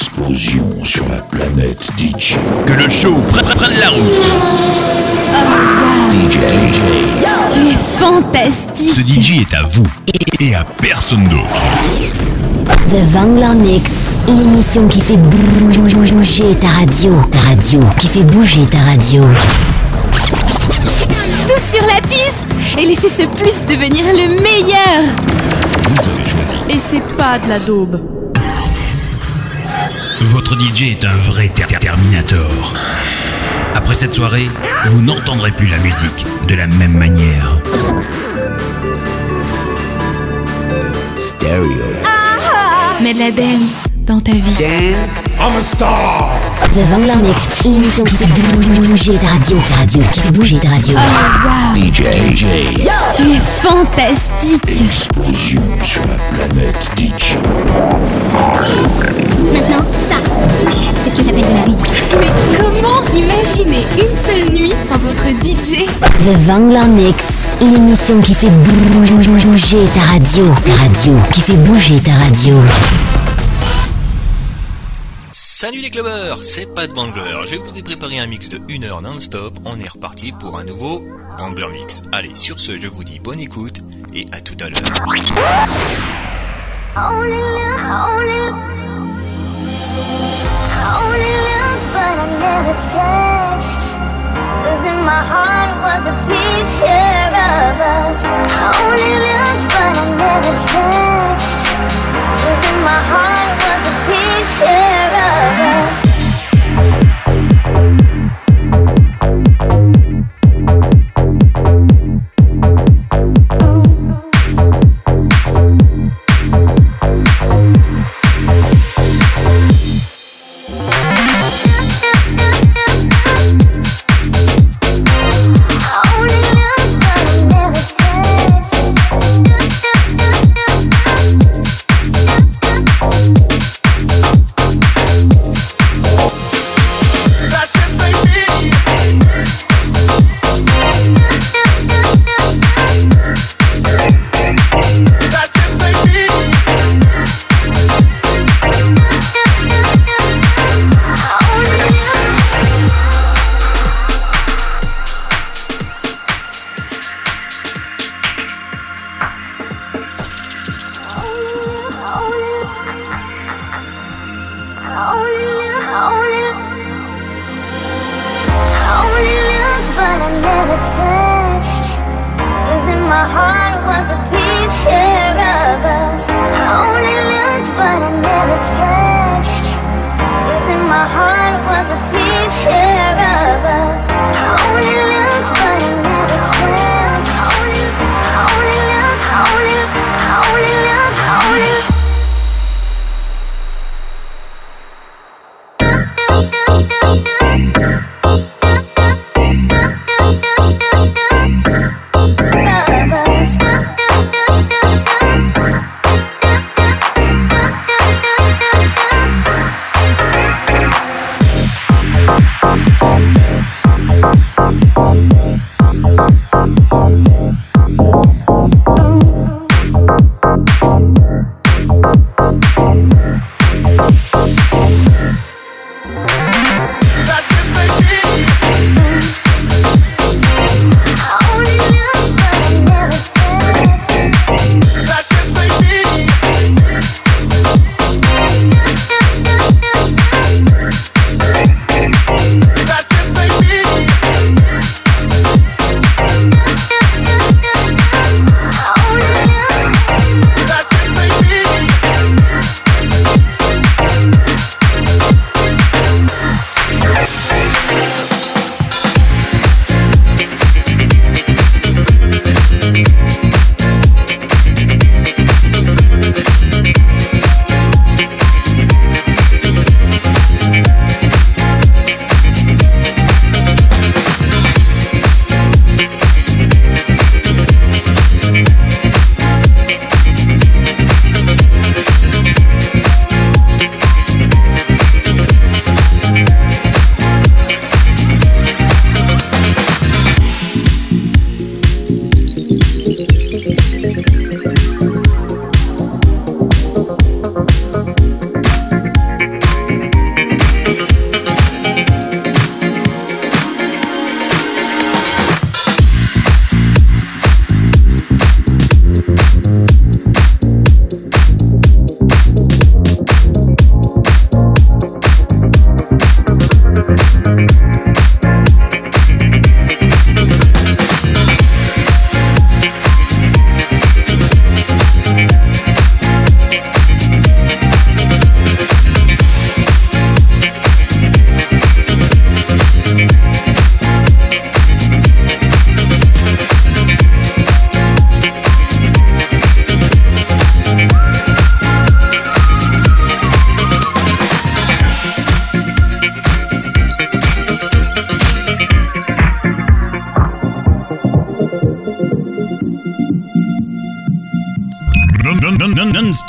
explosion sur la planète DJ. Que le show prenne la route. DJ, tu es fantastique. Ce DJ est à vous et à personne d'autre. The Wanglermix, l'émission qui fait bouger ta radio, qui fait bouger ta radio. Tous sur la piste et laissez ce plus devenir le meilleur. Vous avez choisi. Et c'est pas de la daube. Votre DJ est un vrai Terminator. Après cette soirée, vous n'entendrez plus la musique de la même manière. Stereo. Mets de la dance dans ta vie. Dance. I'm a star. The Vanglomix, l'émission qui fait bouger ta radio. Oh, wow. DJ. Yo. Tu es fantastique. Explosion sur la planète DJ. Maintenant, ça, c'est ce que j'appelle de la musique. Mais comment imaginer une seule nuit sans votre DJ? The Vanglomix, l'émission qui fait bouger ta radio, qui fait bouger ta radio. Salut les clubbers, c'est Pat Bangler. Je vous ai préparé un mix de 1 heure non-stop. On est reparti pour un nouveau Bangler Mix. Allez, sur ce, je vous dis bonne écoute et à tout à l'heure.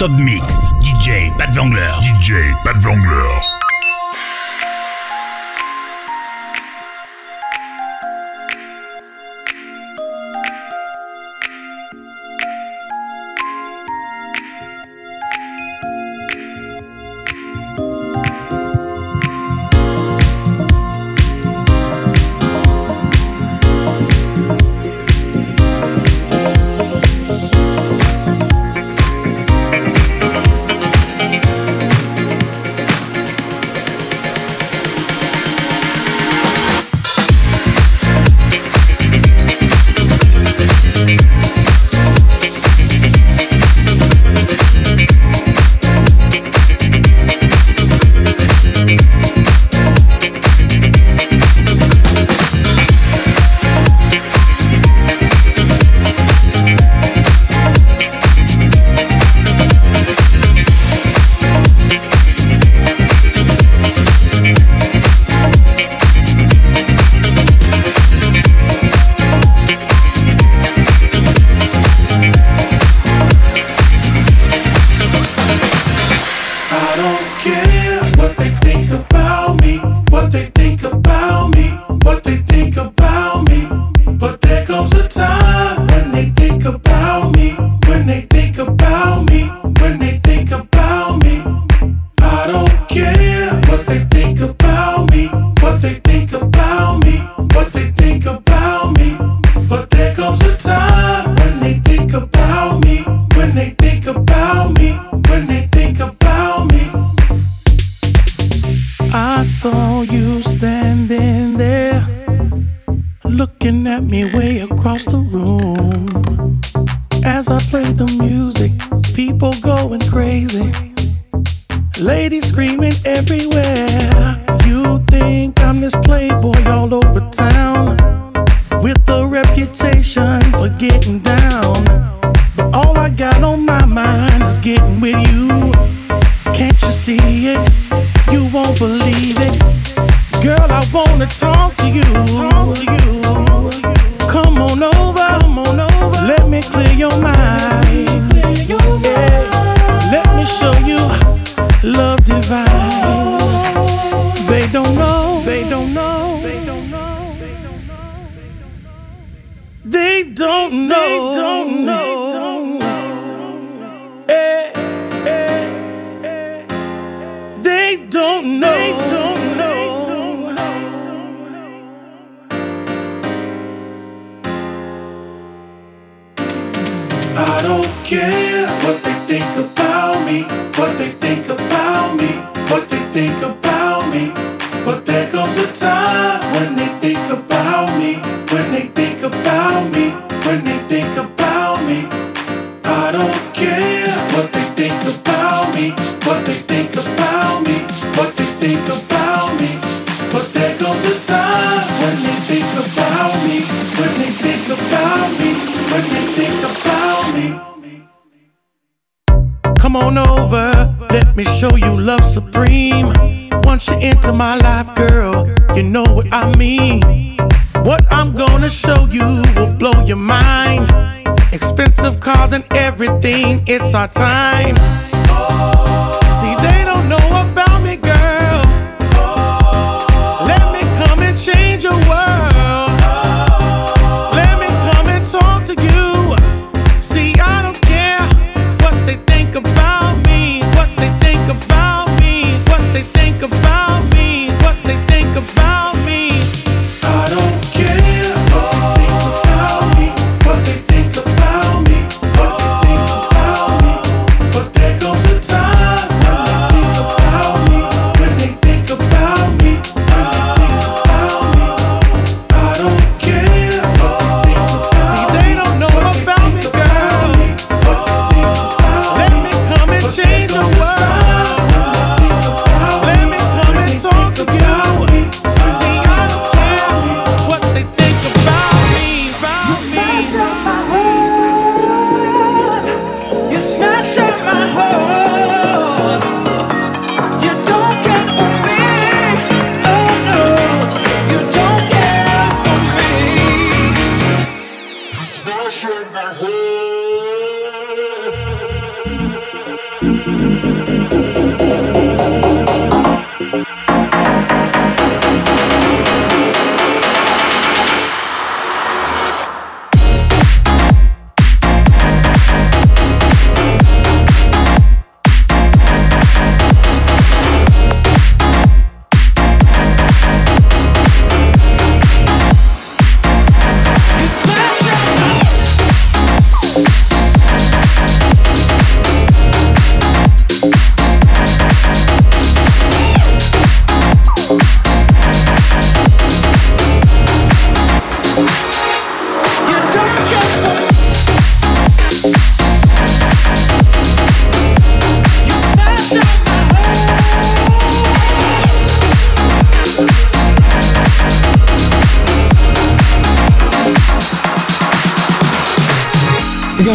Top Mix. DJ Pat Bangler. DJ Pat Bangler.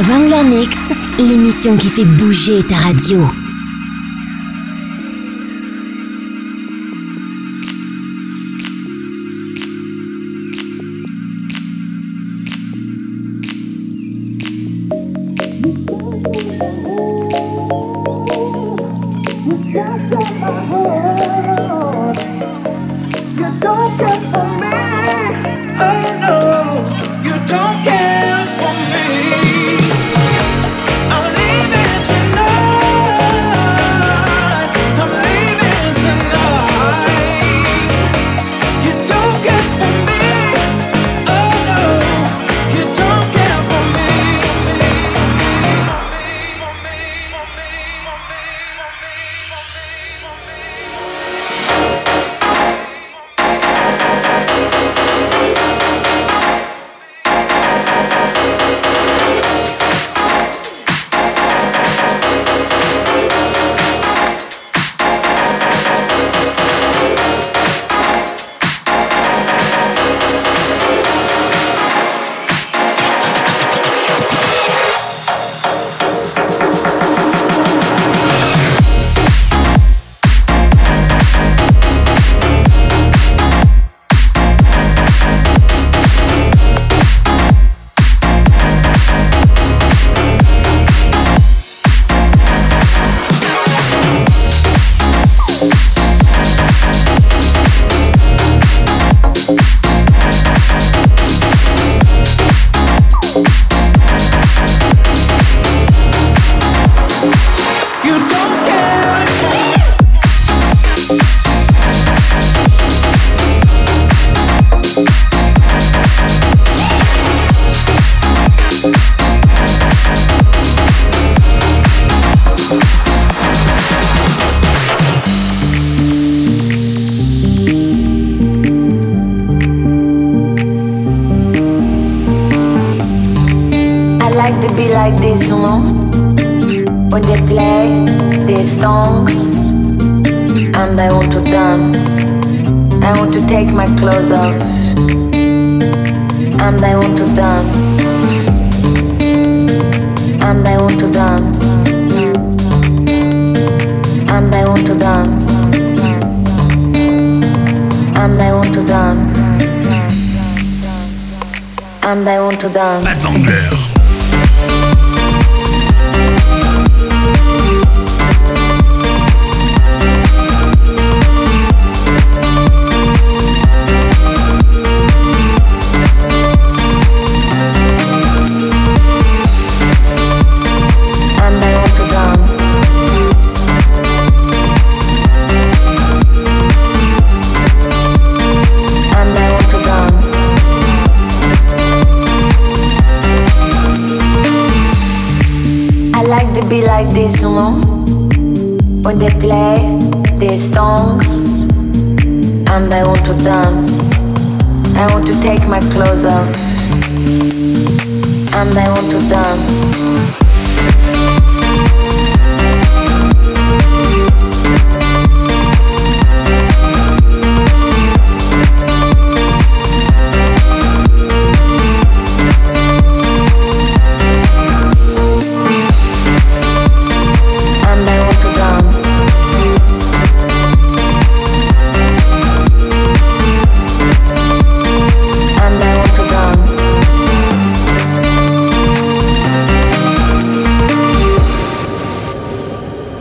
The Wanglermix, l'émission qui fait bouger ta radio.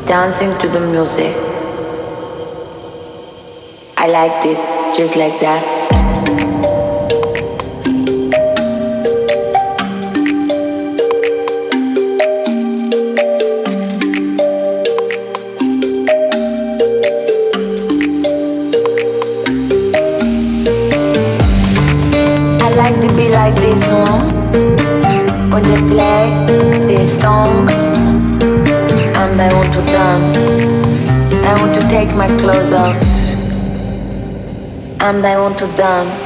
Dancing to the music. I liked it just like that. I like to be like this one when they play their songs. And I want to dance, I want to take my clothes off, and I want to dance.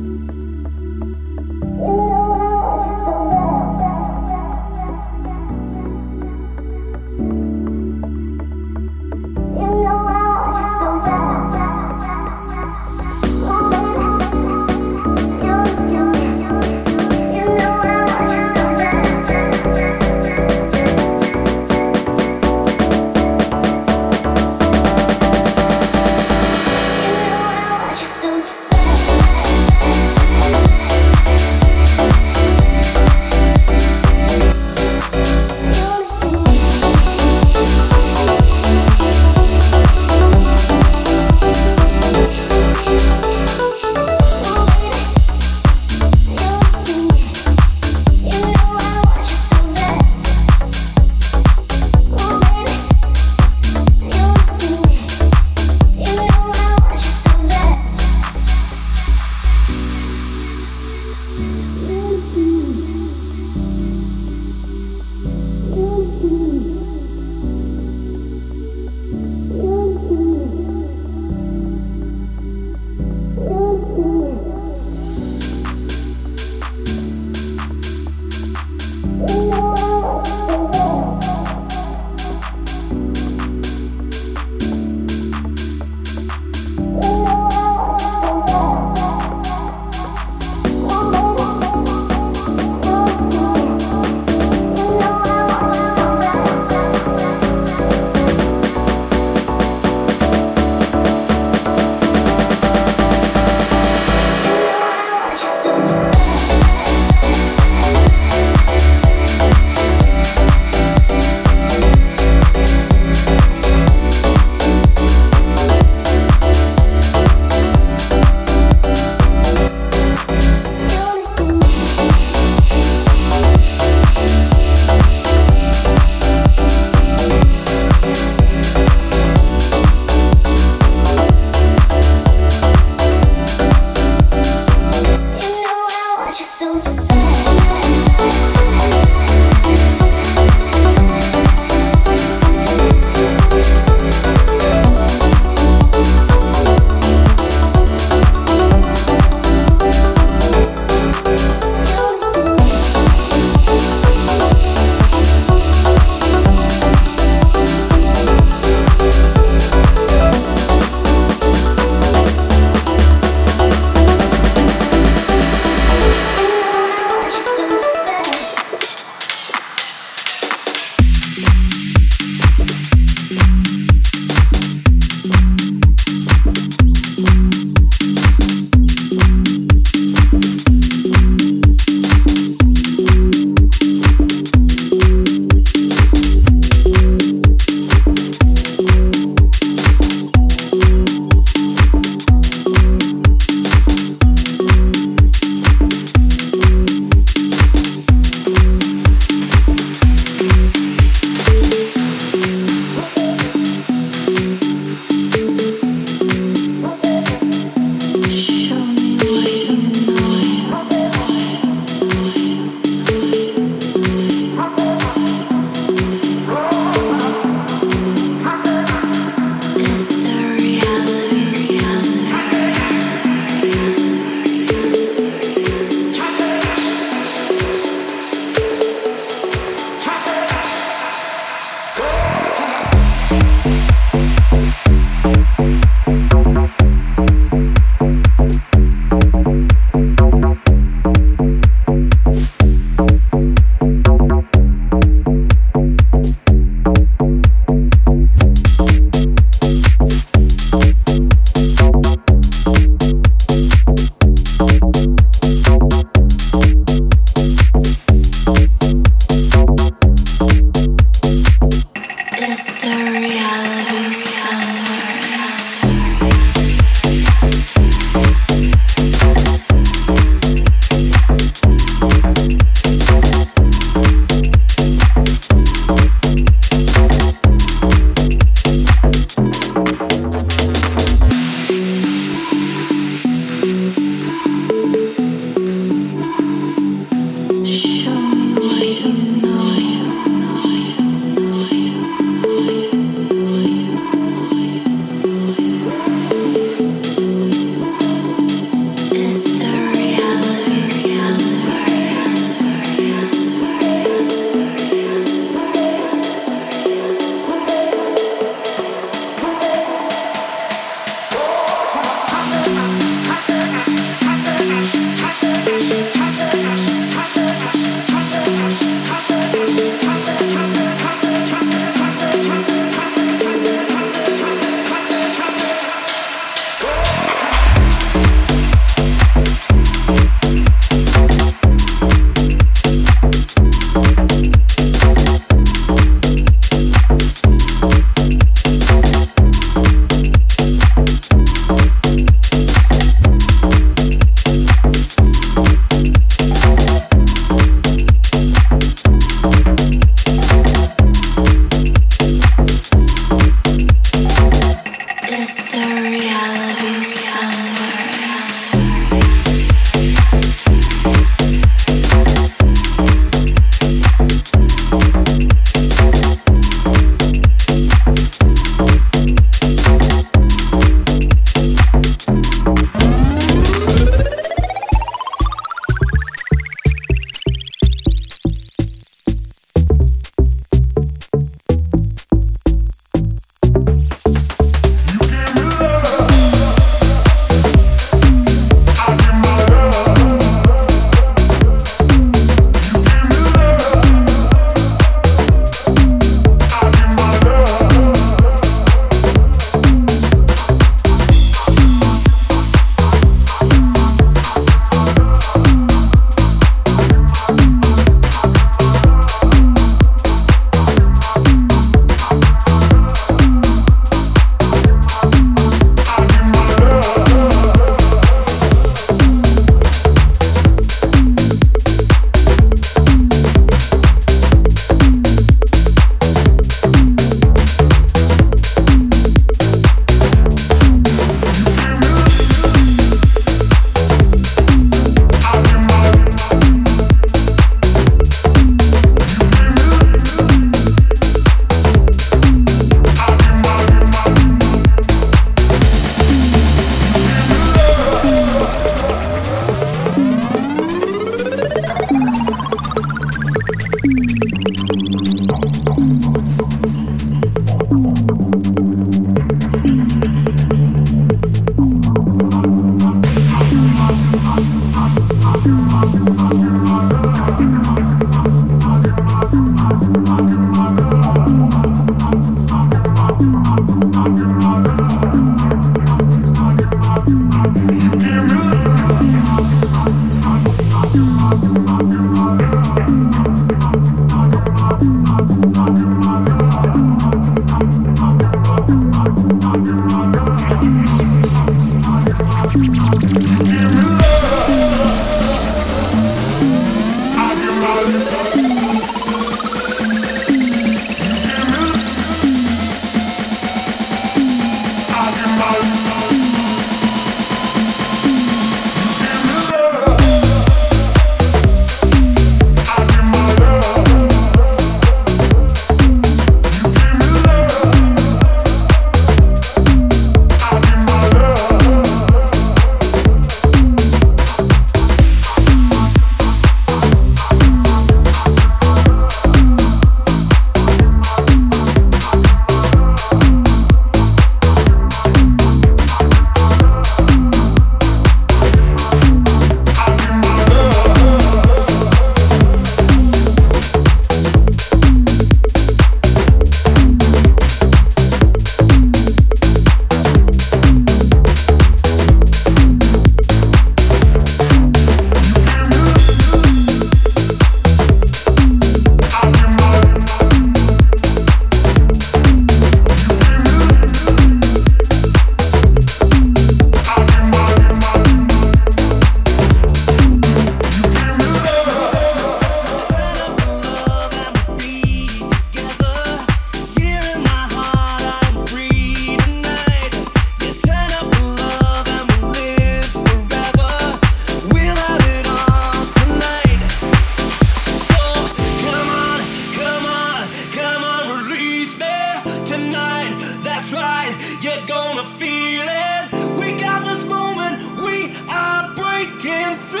that's right, you're gonna feel it. We got this moment, we are breaking through.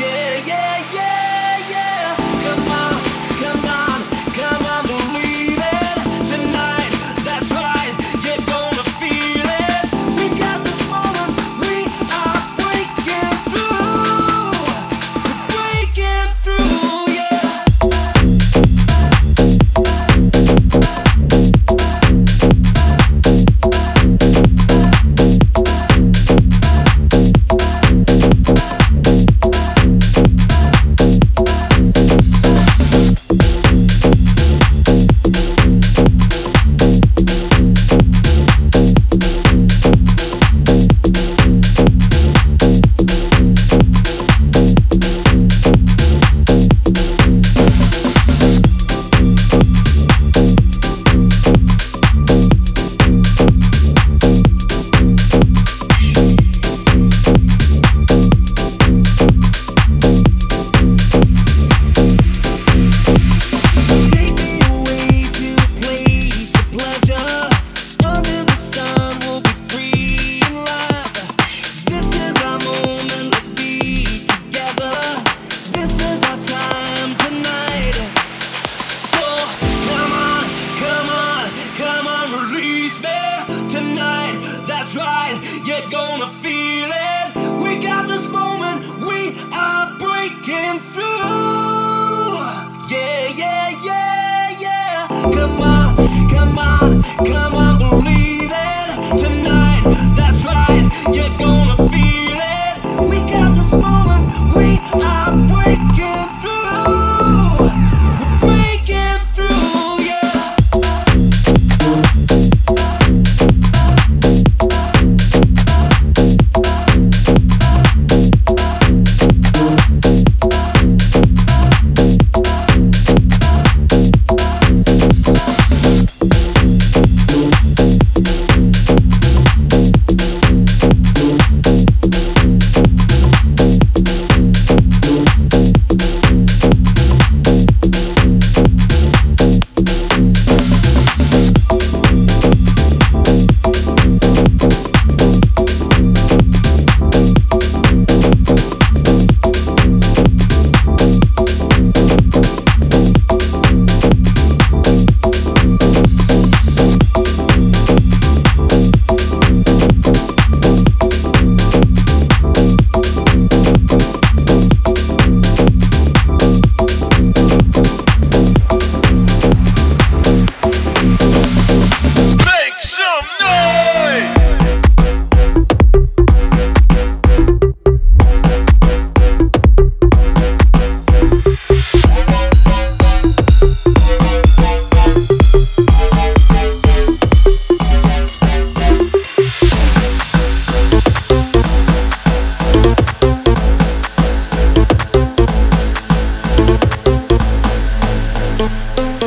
Yeah, yeah, yeah, yeah. Come on, come on, come on, believe it. Tonight, that's right, you're gonna feel it. We got this moment, we are breaking through. We're breaking through. Come on, believe it. Tonight, that's right, you're gonna feel it. We got this moment, we are breaking through. We're breaking through, yeah.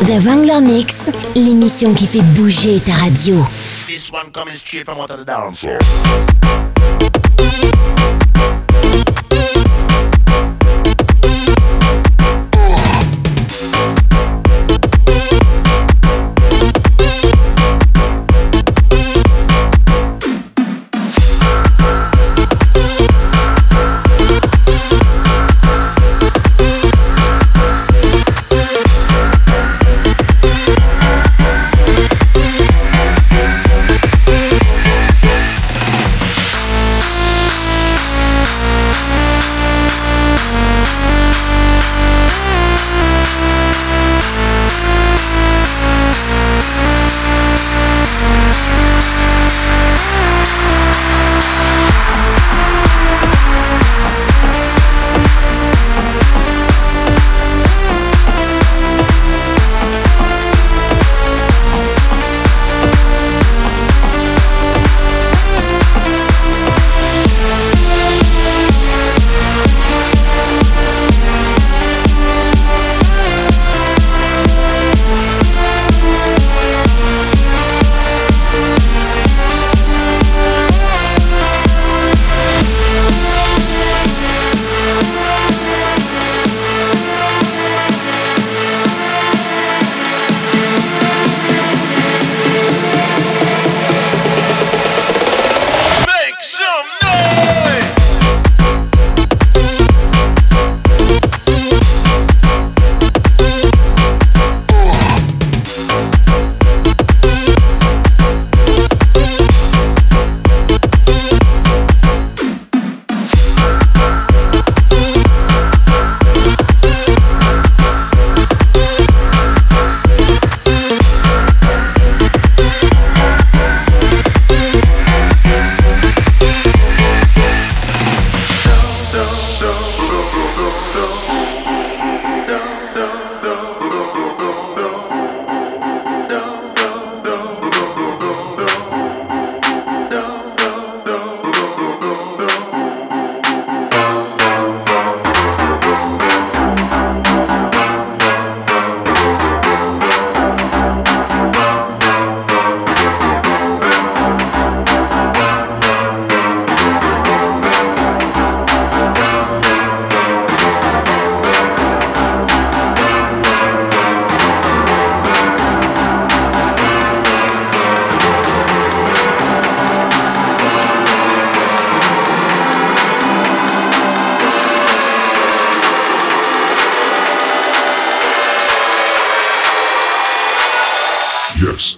The Wanglermix, l'émission qui fait bouger ta radio. This one coming straight from out of the dance hall. yes. Yes.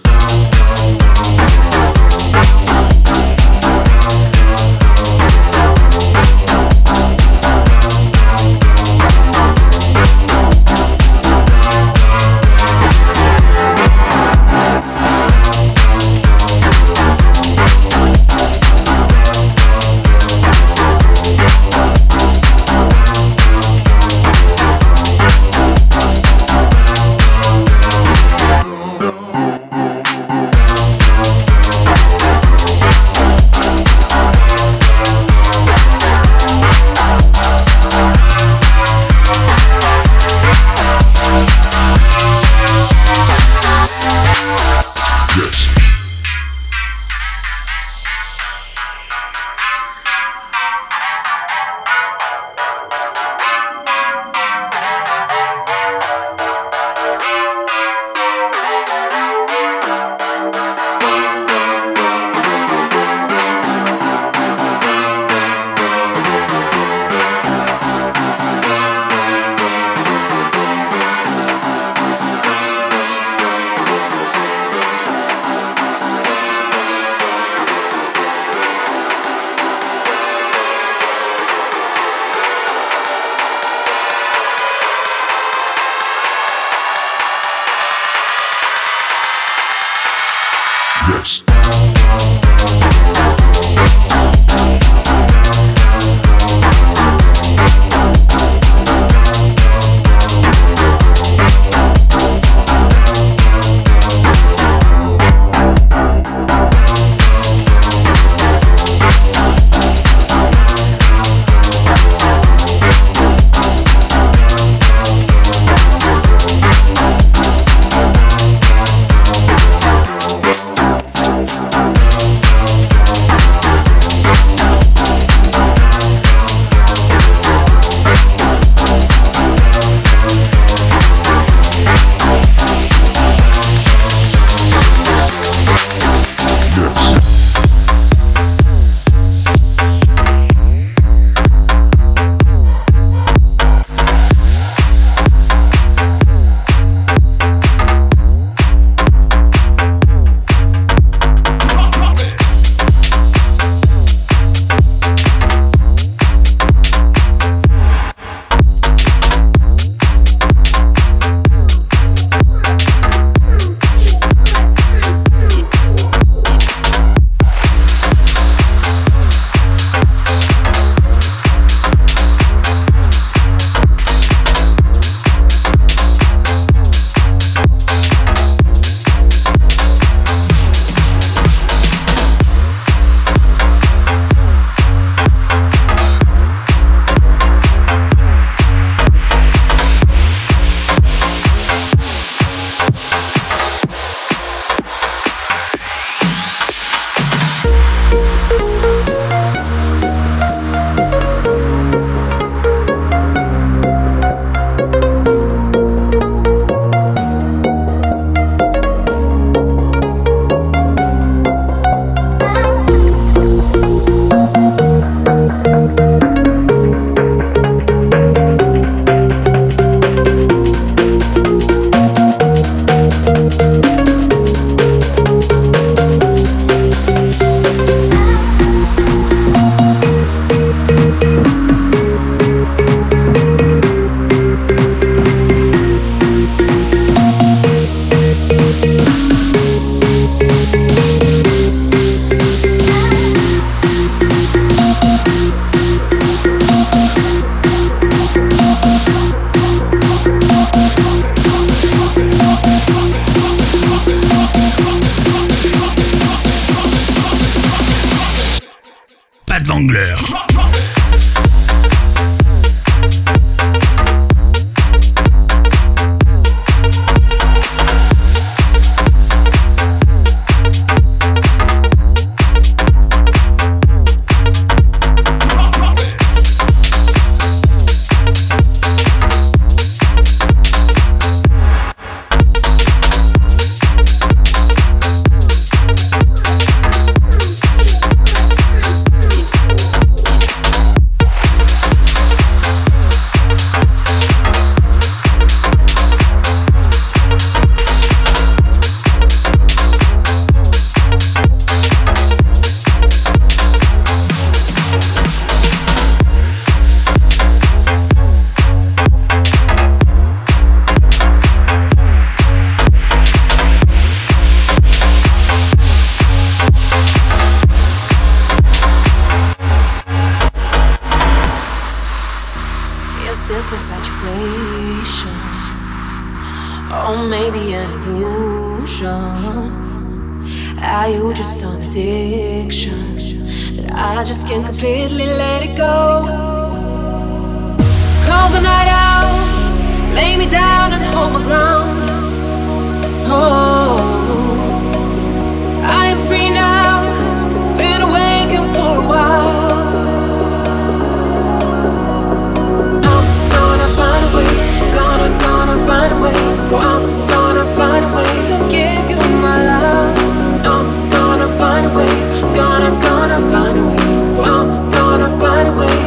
or maybe an illusion? Are you just an addiction that I just can't completely let it go? Call the night out, lay me down and hold my ground. Oh, I am free now, been awakened for a while. I'm gonna find a way, gonna find a way. So I'm gonna find a way to give you my love. I'm gonna find a way, gonna find a way. So I'm gonna find a way.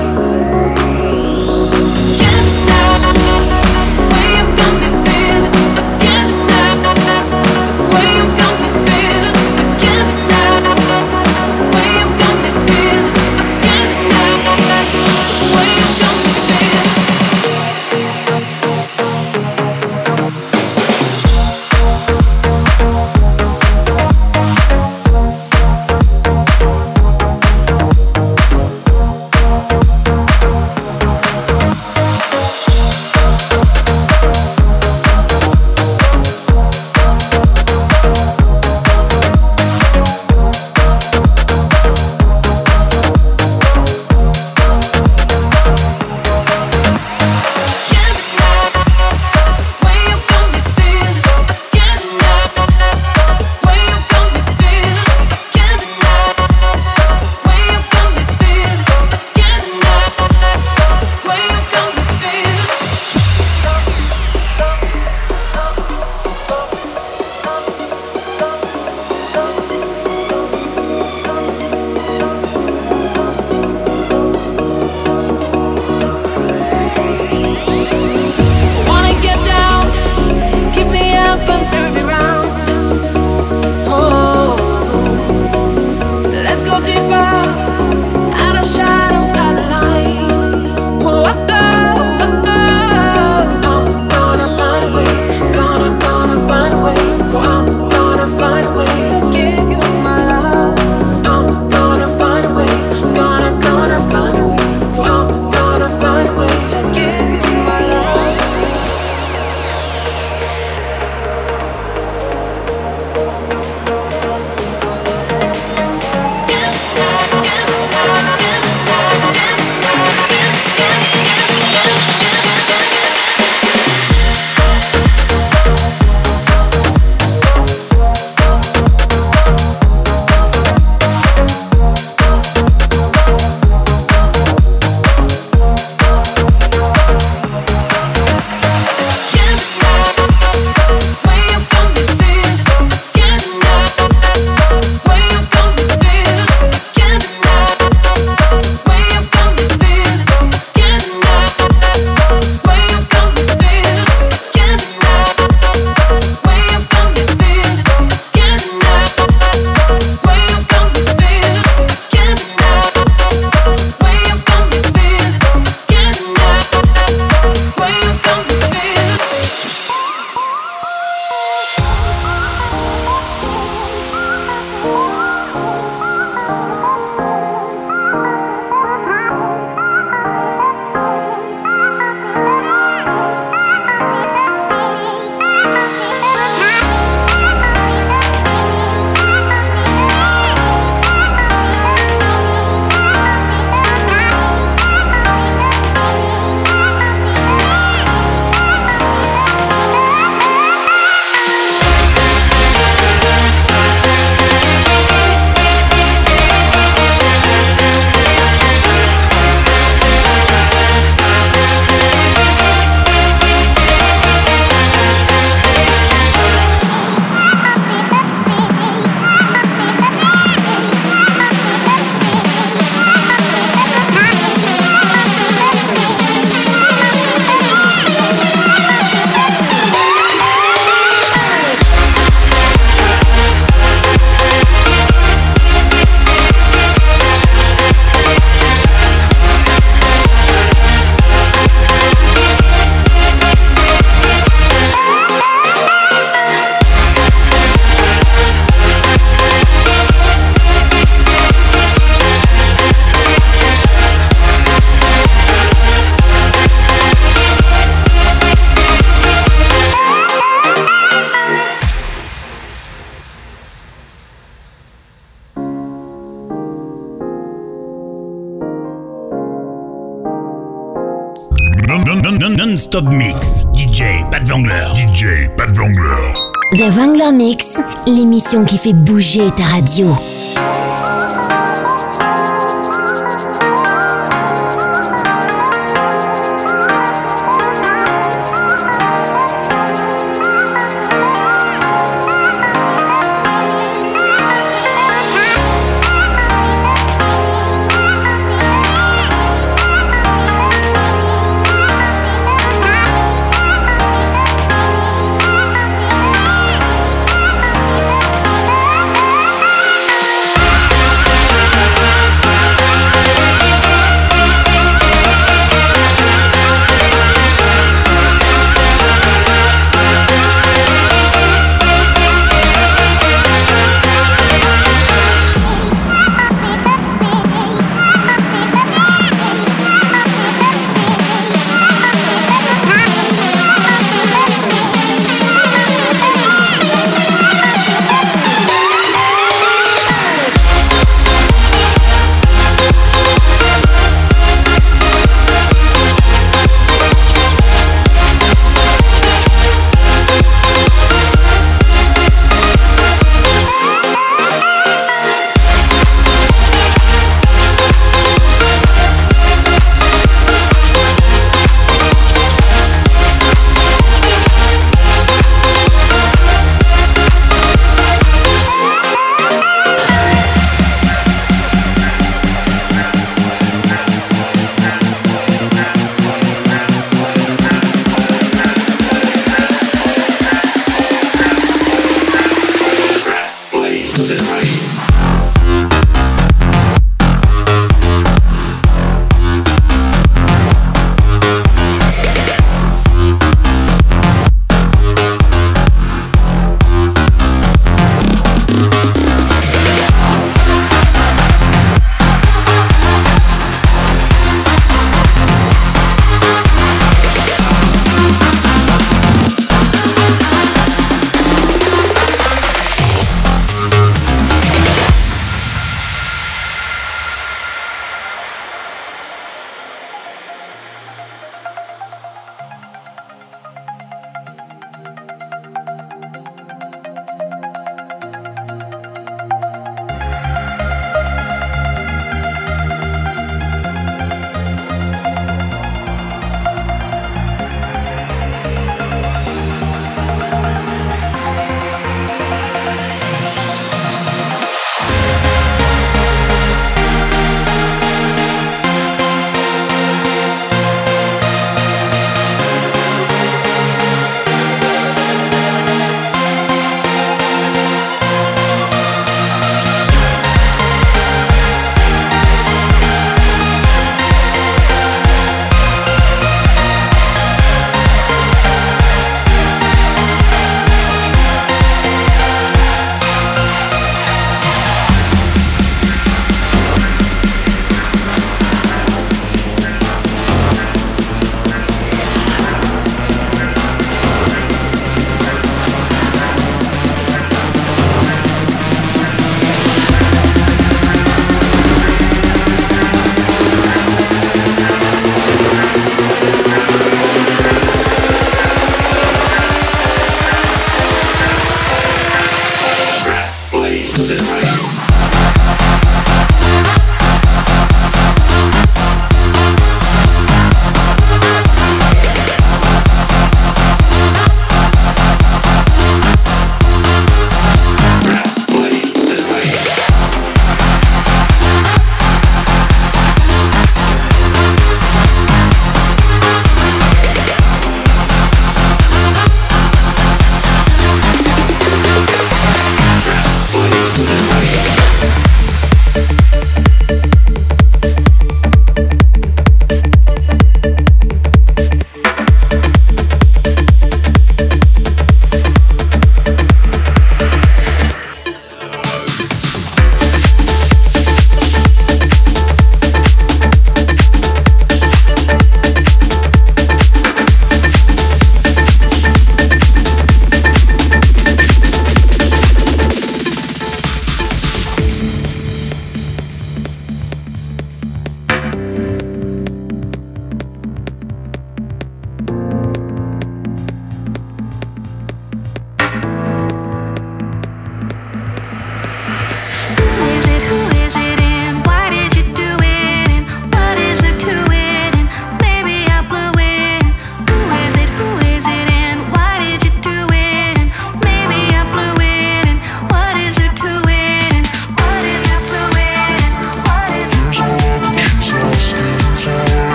non-stop mix. DJ Pat Bangler. DJ Pat Bangler. The Wanglermix, l'émission qui fait bouger ta radio.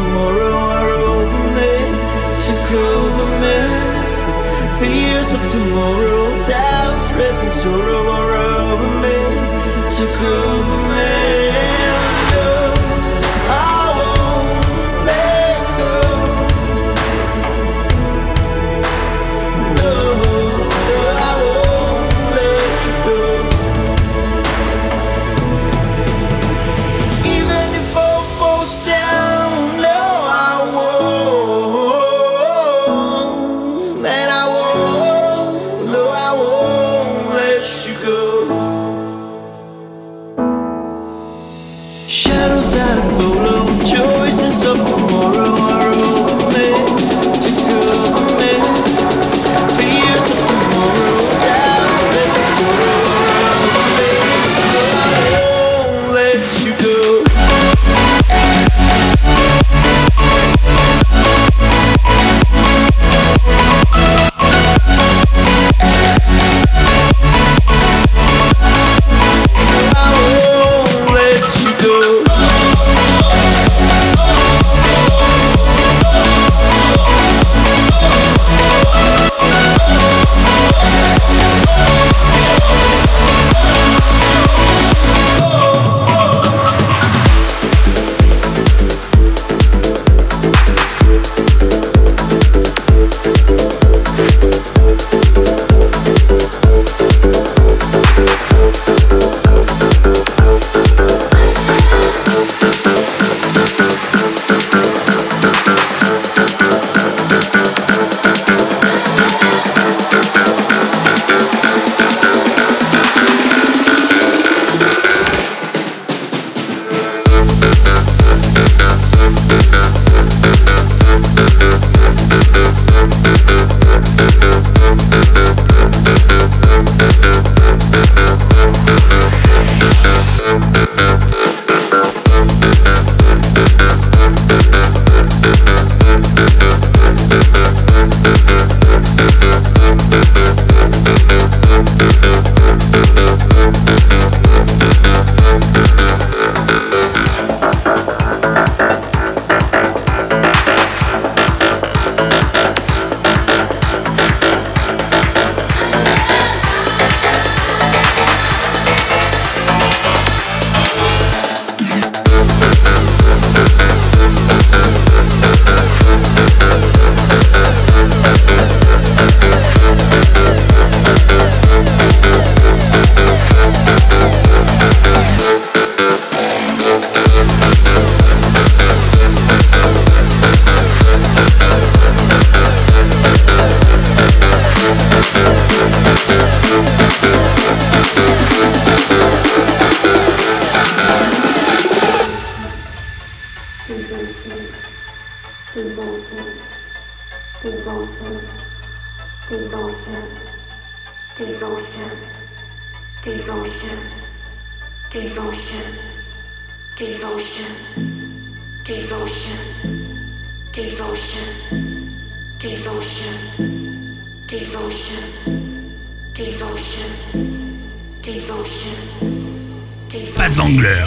tomorrow are over me, took over me. Fears of tomorrow, doubts, stress and sorrow are over me, took over me. No, I won't let go. No, I won't let you go. Even if all falls down, no, I won't. And I won't, no, I won't let you go. Shadows that I follow, choices of tomorrow are over me, took over me. Fears of tomorrow, doubts, stress and sorrow are over me, no, I won't let you go. I won't let you go. Pat Bangler.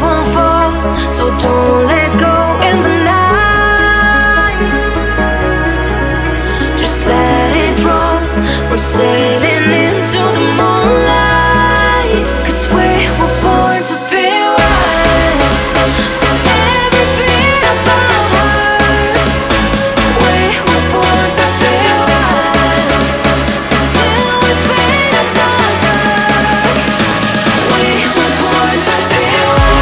always won't fall, so don't let go in the night. Just let it roll, we're sailing into the moonlight, 'cause we were born to be wild. With every beat of our hearts, we were born to be wild. Until we fade in the dark, we were born to be wild.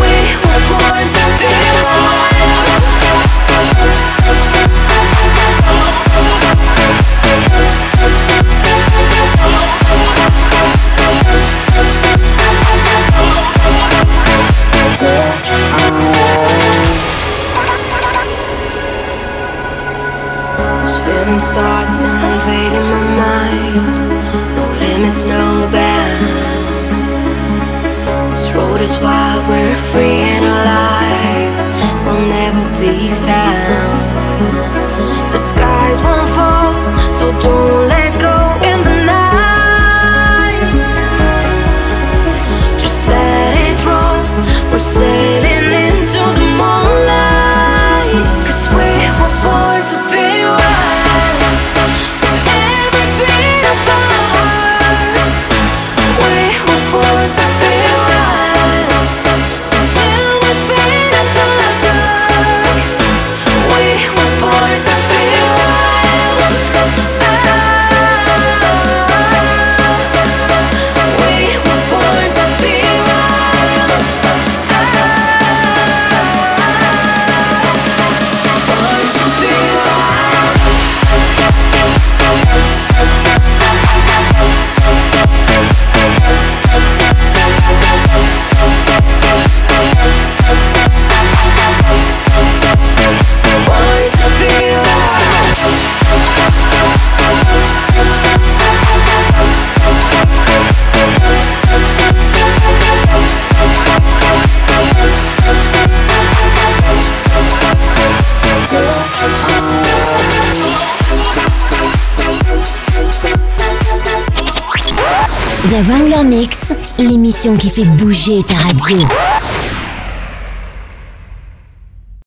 We were born to be This feeling starts invading my mind. No limits, no bounds. This road is wild, we're free and alive. We'll never be found. The skies won't fall, so don't let go in the night. Just let it roll, we're sailing into the moonlight, 'cause we were born to be wild. With every beat of our hearts, we were born to be wild. Until we fade in the dark, we were born to be wild. We were born to be wild. Born to be wild. Born to be wild. The Wanglermix, l'émission qui fait bouger ta radio.